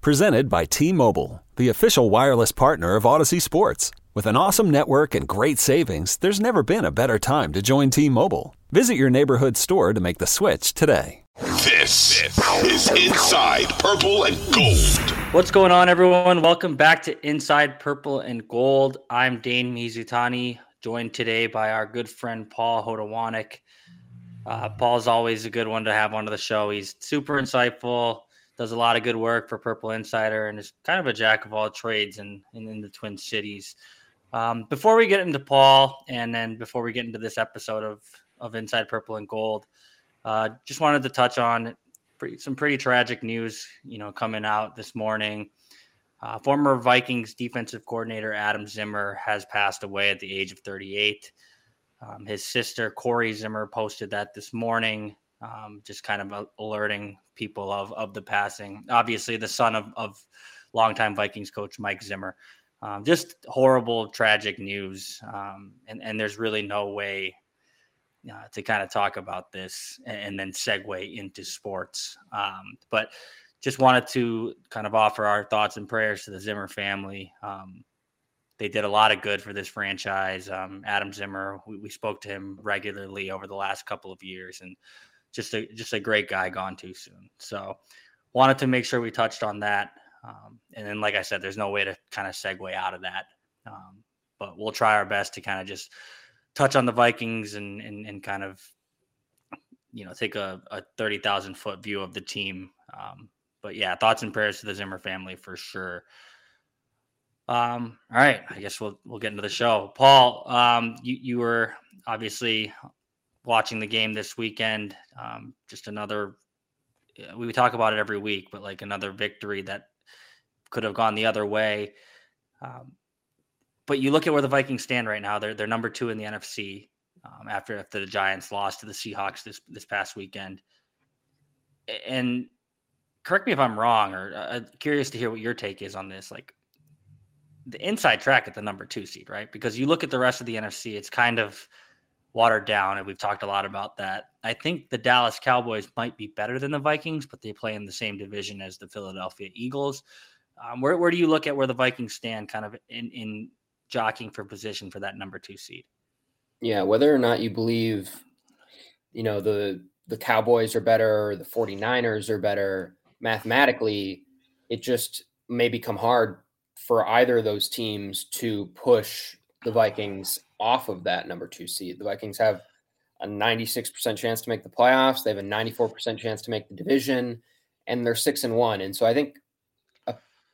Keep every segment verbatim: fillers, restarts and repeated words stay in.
Presented by T-Mobile, the official wireless partner of Odyssey Sports. With an awesome network and great savings, there's never been a better time to join T-Mobile. Visit your neighborhood store to make the switch today. This is Inside Purple and Gold. What's going on, everyone? Welcome back to Inside Purple and Gold. I'm Dane Mizutani, joined today by our good friend Paul Hodowanic. Uh, Paul's always a good one to have onto the show. He's super insightful. Does a lot of good work for Purple Insider and is kind of a jack of all trades in, in, in the Twin Cities. Um, before we get into Paul and then before we get into this episode of, of Inside Purple and Gold, uh, just wanted to touch on pretty, some pretty tragic news, you know, coming out this morning. Uh, former Vikings defensive coordinator Adam Zimmer has passed away at the age of thirty-eight. Um, his sister, Corey Zimmer, posted that this morning. Um, just kind of alerting people of, of the passing. Obviously, the son of, of longtime Vikings coach Mike Zimmer. Um, just horrible, tragic news. Um, and, and there's really no way uh, to kind of talk about this and, and then segue into sports. Um, but just wanted to kind of offer our thoughts and prayers to the Zimmer family. Um, they did a lot of good for this franchise. Um, Adam Zimmer, we, we spoke to him regularly over the last couple of years, and Just a just a great guy gone too soon. So wanted to make sure we touched on that. Um, and then, like I said, there's no way to kind of segue out of that. Um, but we'll try our best to kind of just touch on the Vikings and and, and kind of, you know, take a, a thirty thousand foot view of the team. Um, but, yeah, thoughts and prayers to the Zimmer family for sure. Um, all right. I guess we'll we'll get into the show. Paul, um, you, you were obviously – watching the game this weekend, um, just another, we talk about it every week, but like another victory that could have gone the other way. Um, but you look at where the Vikings stand right now. They're, they're number two in the N F C um, after, after the Giants lost to the Seahawks this, this past weekend. And correct me if I'm wrong, or uh, curious to hear what your take is on this. Like the inside track at the number two seed, right? Because you look at the rest of the N F C, it's kind of watered down, and we've talked a lot about that. I think the Dallas Cowboys might be better than the Vikings, but they play in the same division as the Philadelphia Eagles. Um, where, where do you look at where the Vikings stand kind of in, in jockeying for position for that number two seed? Yeah, whether or not you believe, you know, the, the Cowboys are better, or the forty-niners are better, mathematically, it just may become hard for either of those teams to push the Vikings off of that number two seed. The Vikings have a ninety-six percent chance to make the playoffs. They have a ninety-four percent chance to make the division, and they're six and one. And so I think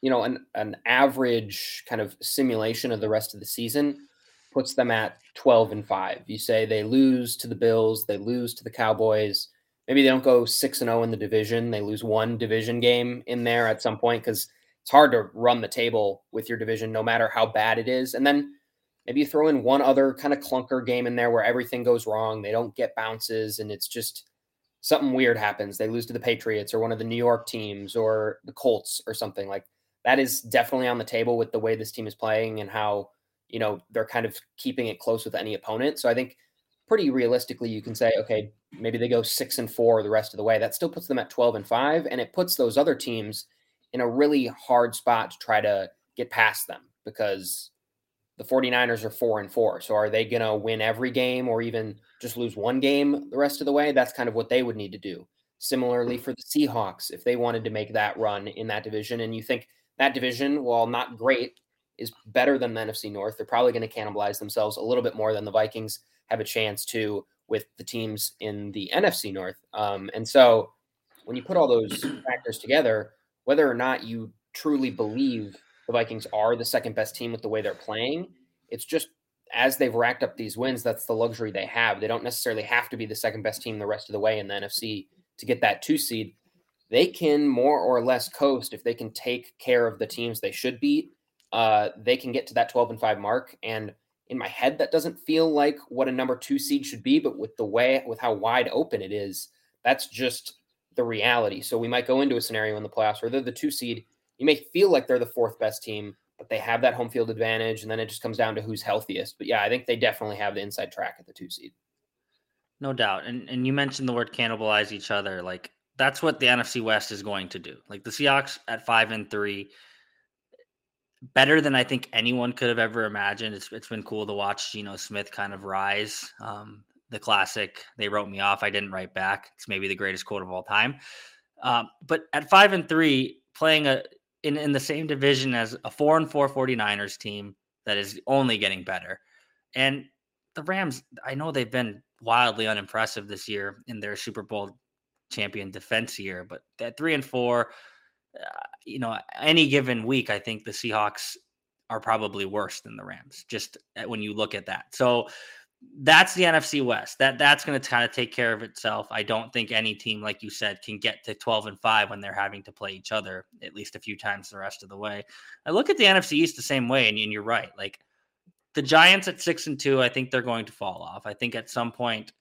you know, an, an average kind of simulation of the rest of the season puts them at twelve and five. You say they lose to the Bills, they lose to the Cowboys. Maybe they don't go six and oh in the division. They lose one division game in there at some point, because it's hard to run the table with your division, no matter how bad it is. And then maybe you throw in one other kind of clunker game in there where everything goes wrong. They don't get bounces, and it's just something weird happens. They lose to the Patriots or one of the New York teams or the Colts or something. Like, that is definitely on the table with the way this team is playing and how, you know, they're kind of keeping it close with any opponent. So I think pretty realistically, you can say, okay, maybe they go six and four the rest of the way. That still puts them at twelve and five, and it puts those other teams in a really hard spot to try to get past them, because the 49ers are four and four. So are they going to win every game or even just lose one game the rest of the way? That's kind of what they would need to do. Similarly for the Seahawks, if they wanted to make that run in that division, and you think that division, while not great, is better than the N F C North, they're probably going to cannibalize themselves a little bit more than the Vikings have a chance to with the teams in the N F C North. Um, and so when you put all those factors together, whether or not you truly believe the Vikings are the second best team with the way they're playing, it's just, as they've racked up these wins, that's the luxury they have. They don't necessarily have to be the second best team the rest of the way in the N F C to get that two seed. They can more or less coast if they can take care of the teams they should beat. Uh, they can get to that twelve and five mark. And in my head, that doesn't feel like what a number two seed should be, but with the way, with how wide open it is, that's just the reality. So we might go into a scenario in the playoffs where they're the two seed. You may feel like they're the fourth best team, but they have that home field advantage. And then it just comes down to who's healthiest. But yeah, I think they definitely have the inside track at the two seed. No doubt. And and you mentioned the word cannibalize each other. Like, that's what the N F C West is going to do. Like, the Seahawks at five and three, better than I think anyone could have ever imagined. It's it's been cool to watch Geno Smith kind of rise. Um, the classic, they wrote me off, I didn't write back. It's maybe the greatest quote of all time. Um, but at five and three, playing a in, in the same division as a four and four 49ers team that is only getting better. And the Rams, I know they've been wildly unimpressive this year in their Super Bowl champion defense year, but that three and four. Uh, you know, any given week, I think the Seahawks are probably worse than the Rams, just when you look at that. So that's the N F C West. That that's going to kind of take care of itself. I don't think any team, like you said, can get to twelve and five when they're having to play each other at least a few times the rest of the way. I look at the N F C East the same way, and, and you're right. Like, the Giants at six and two, I think they're going to fall off. I think at some point,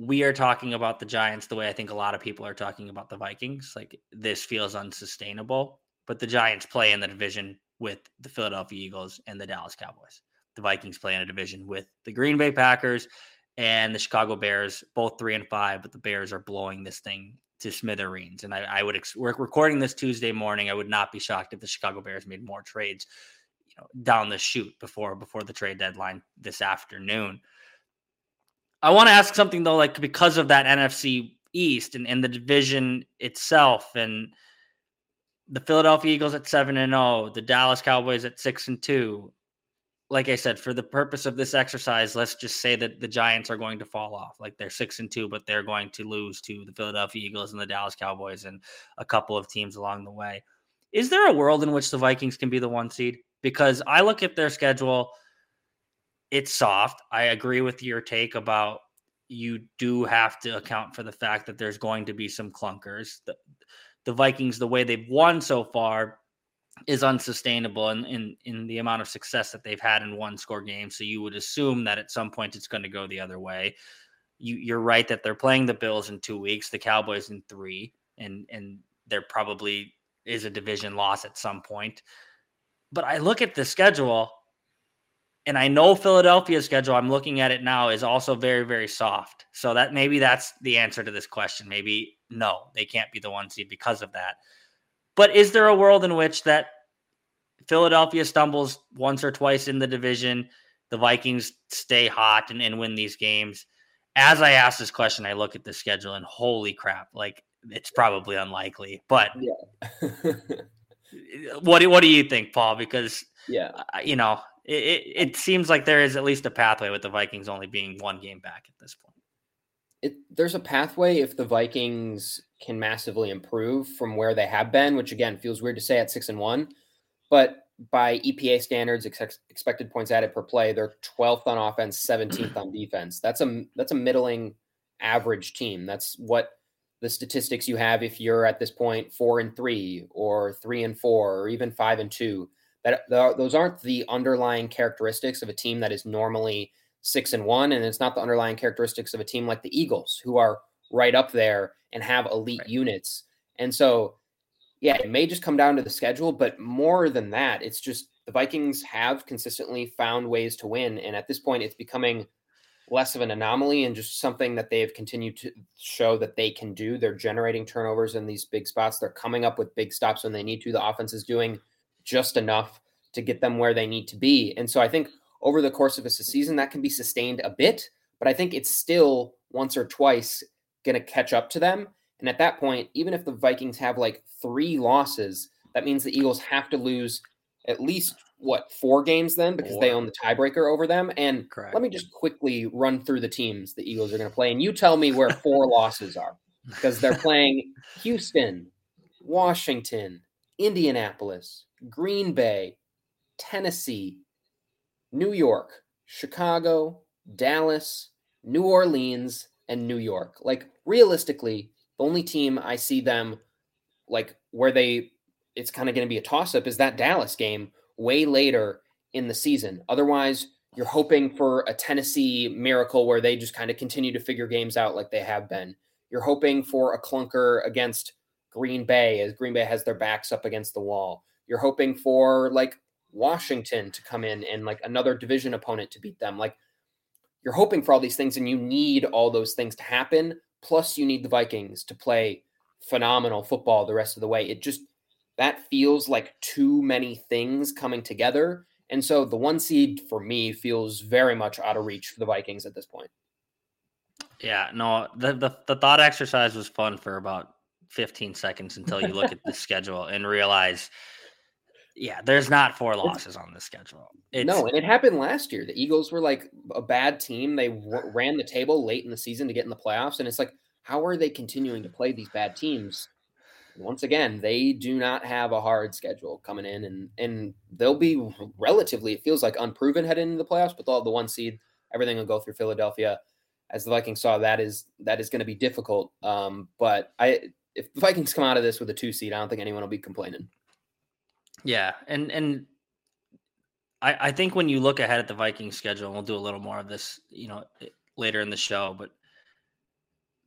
we are talking about the Giants the way I think a lot of people are talking about the Vikings. Like, this feels unsustainable, but the Giants play in the division with the Philadelphia Eagles and the Dallas Cowboys. The Vikings play in a division with the Green Bay Packers and the Chicago Bears, both three and five, but the Bears are blowing this thing to smithereens. And I, I would, ex- we're recording this Tuesday morning. I would not be shocked if the Chicago Bears made more trades, you know, down the chute before, before the trade deadline this afternoon. I want to ask something, though, like, because of that N F C East and, and the division itself, and the Philadelphia Eagles at seven and oh, the Dallas Cowboys at six and two. Like I said, for the purpose of this exercise, let's just say that the Giants are going to fall off. Like, they're six and two, but they're going to lose to the Philadelphia Eagles and the Dallas Cowboys and a couple of teams along the way. Is there a world in which the Vikings can be the one seed? Because I look at their schedule, it's soft. I agree with your take about, you do have to account for the fact that there's going to be some clunkers. The, the Vikings, the way they've won so far, is unsustainable in, in, in the amount of success that they've had in one score games. So you would assume that at some point it's going to go the other way. You, you're right that they're playing the Bills in two weeks, the Cowboys in three, and, and there probably is a division loss at some point. But I look at the schedule, and I know Philadelphia's schedule, I'm looking at it now, is also very, very soft. So that maybe that's the answer to this question. Maybe no, they can't be the one seed because of that. But is there a world in which that Philadelphia stumbles once or twice in the division, the Vikings stay hot and, and win these games? As I ask this question, I look at the schedule and holy crap, like, it's probably unlikely. But yeah. what, what do you think, Paul? Because, yeah, you know, It, it it seems like there is at least a pathway with the Vikings only being one game back at this point. It, there's a pathway if the Vikings can massively improve from where they have been, which again feels weird to say at six and one, but by E P A standards, ex- expected points added per play, they're twelfth on offense, seventeenth on defense. That's a that's a middling average team. That's what the statistics you have if you're at this point four and three, or three and four, or even five and two. That those aren't the underlying characteristics of a team that is normally six and one, and it's not the underlying characteristics of a team like the Eagles, who are right up there and have elite right. units. And so, yeah, it may just come down to the schedule, but more than that, it's just the Vikings have consistently found ways to win. And at this point, it's becoming less of an anomaly and just something that they have continued to show that they can do. They're generating turnovers in these big spots. They're coming up with big stops when they need to. The offense is doing just enough to get them where they need to be. And so I think over the course of a season, that can be sustained a bit, but I think it's still once or twice going to catch up to them. And at that point, even if the Vikings have like three losses, that means the Eagles have to lose at least, what, four games then, because they own the tiebreaker over them. And Correct. Let me just quickly run through the teams the Eagles are going to play. And you tell me where four losses are, because they're playing Houston, Washington, Indianapolis, Green Bay, Tennessee, New York, Chicago, Dallas, New Orleans, and New York. Like, realistically, the only team I see them like where they it's kind of going to be a toss up is that Dallas game way later in the season. Otherwise, you're hoping for a Tennessee miracle where they just kind of continue to figure games out like they have been. You're hoping for a clunker against Green Bay as Green Bay has their backs up against the wall. You're hoping for like Washington to come in and like another division opponent to beat them. Like, you're hoping for all these things, and you need all those things to happen. Plus, you need the Vikings to play phenomenal football the rest of the way. It just, that feels like too many things coming together. And so the one seed for me feels very much out of reach for the Vikings at this point. Yeah, no, the the, the thought exercise was fun for about fifteen seconds until you look at the schedule and realize, yeah, there's not four losses on the schedule. It's, no, and it happened last year. The Eagles were like a bad team. They w- ran the table late in the season to get in the playoffs. And it's like, how are they continuing to play these bad teams? Once again, they do not have a hard schedule coming in. And, and they'll be relatively, it feels like, unproven heading into the playoffs. But all the one seed, everything will go through Philadelphia. As the Vikings saw, that is that is going to be difficult. Um, but I if the Vikings come out of this with a two seed, I don't think anyone will be complaining. Yeah, and and I, I think when you look ahead at the Vikings schedule, and we'll do a little more of this, you know, later in the show, but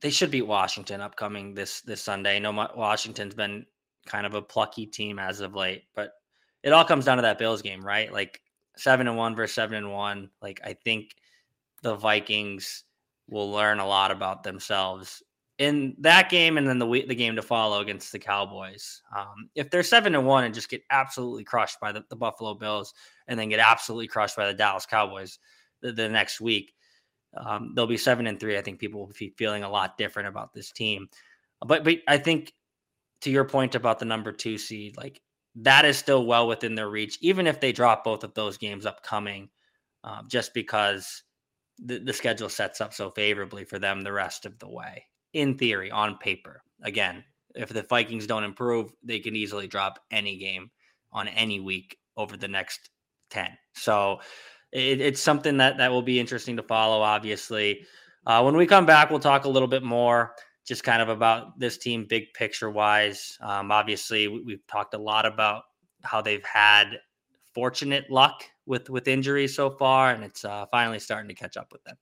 they should beat Washington upcoming this this Sunday. I know Washington's been kind of a plucky team as of late, but it all comes down to that Bills game, right? Like seven and one versus seven and one. Like, I think the Vikings will learn a lot about themselves in that game, and then the the game to follow against the Cowboys. Um, if they're seven to one and just get absolutely crushed by the, the Buffalo Bills, and then get absolutely crushed by the Dallas Cowboys the, the next week, um, they'll be seven and three. I think people will be feeling a lot different about this team. But but I think to your point about the number two seed, like that is still well within their reach, even if they drop both of those games upcoming, uh, just because the, the schedule sets up so favorably for them the rest of the way. In theory, on paper. Again, if the Vikings don't improve, they can easily drop any game on any week over the next ten. So it, it's something that, that will be interesting to follow, obviously. Uh, when we come back, we'll talk a little bit more just kind of about this team big picture-wise. Um, obviously, we, we've talked a lot about how they've had fortunate luck with, with injuries so far, and it's uh, finally starting to catch up with them.